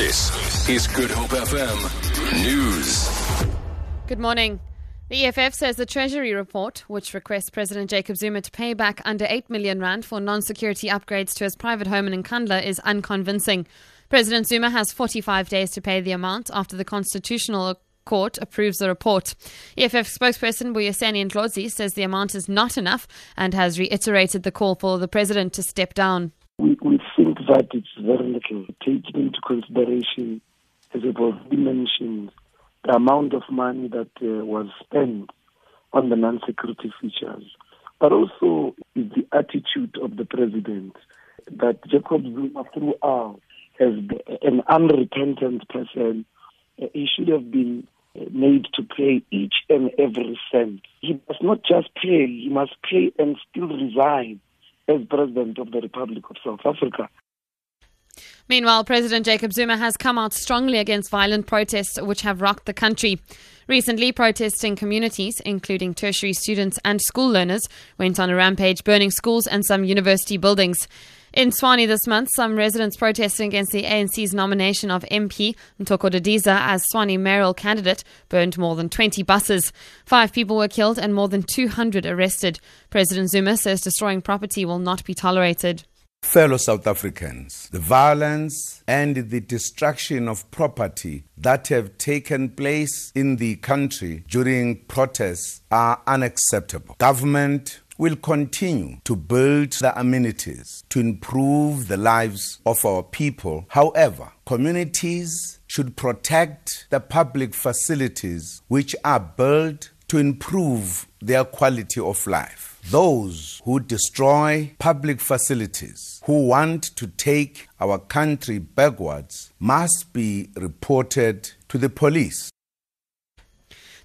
This is Good Hope FM News. Good morning. The EFF says the Treasury report, which requests President Jacob Zuma to pay back under 8 million rand for non-security upgrades to his private home in Nkandla, is unconvincing. President Zuma has 45 days to pay the amount after the Constitutional Court approves the report. EFF spokesperson Buyesani Ndlozi says the amount is not enough and has reiterated the call for the president to step down. We think that it's very little. Taking into consideration, as it was mentioned, the amount of money that was spent on the non-security features, but also the attitude of the president that Jacob Zuma throughout as an unrepentant person, he should have been made to pay each and every cent. He must not just pay, he must pay and still resign as President of the Republic of South Africa. Meanwhile, President Jacob Zuma has come out strongly against violent protests which have rocked the country. Recently, protesting communities, including tertiary students and school learners, went on a rampage, burning schools and some university buildings. In Tshwane this month, some residents protesting against the ANC's nomination of MP Ntoko Dediza as Tshwane mayoral candidate burned more than 20 buses. 5 people were killed and more than 200 arrested. President Zuma says destroying property will not be tolerated. Fellow South Africans, the violence and the destruction of property that have taken place in the country during protests are unacceptable. Government will continue to build the amenities to improve the lives of our people. However, communities should protect the public facilities which are built to improve their quality of life. Those who destroy public facilities, who want to take our country backwards, must be reported to the police.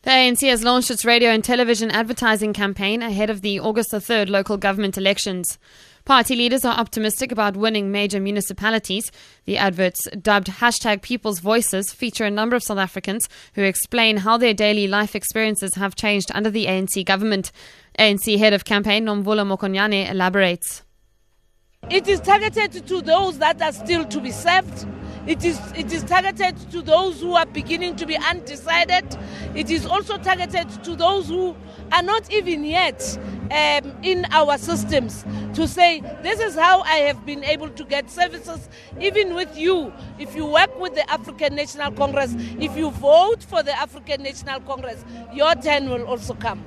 The ANC has launched its radio and television advertising campaign ahead of the August 3rd local government elections. Party leaders are optimistic about winning major municipalities. The adverts, dubbed #PeoplesVoices, feature a number of South Africans who explain how their daily life experiences have changed under the ANC government. ANC head of campaign Nomvula Mokonyane elaborates. It is targeted to those that are still to be served. It is targeted to those who are beginning to be undecided. It is also targeted to those who are not even yet in our systems to say, this is how I have been able to get services, even with you. If you work with the African National Congress, if you vote for the African National Congress, your turn will also come.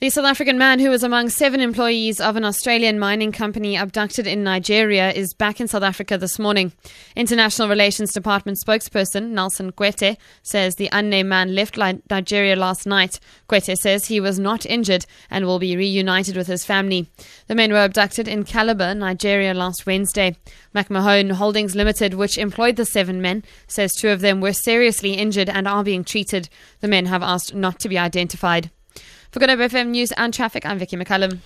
The South African man who was among 7 employees of an Australian mining company abducted in Nigeria is back in South Africa this morning. International Relations Department spokesperson Nelson Quete says the unnamed man left Nigeria last night. Quete says he was not injured and will be reunited with his family. The men were abducted in Calabar, Nigeria last Wednesday. McMahon Holdings Limited, which employed the 7 men, says 2 of them were seriously injured and are being treated. The men have asked not to be identified. For Good Hope FM News and Traffic, I'm Vicky McCullum.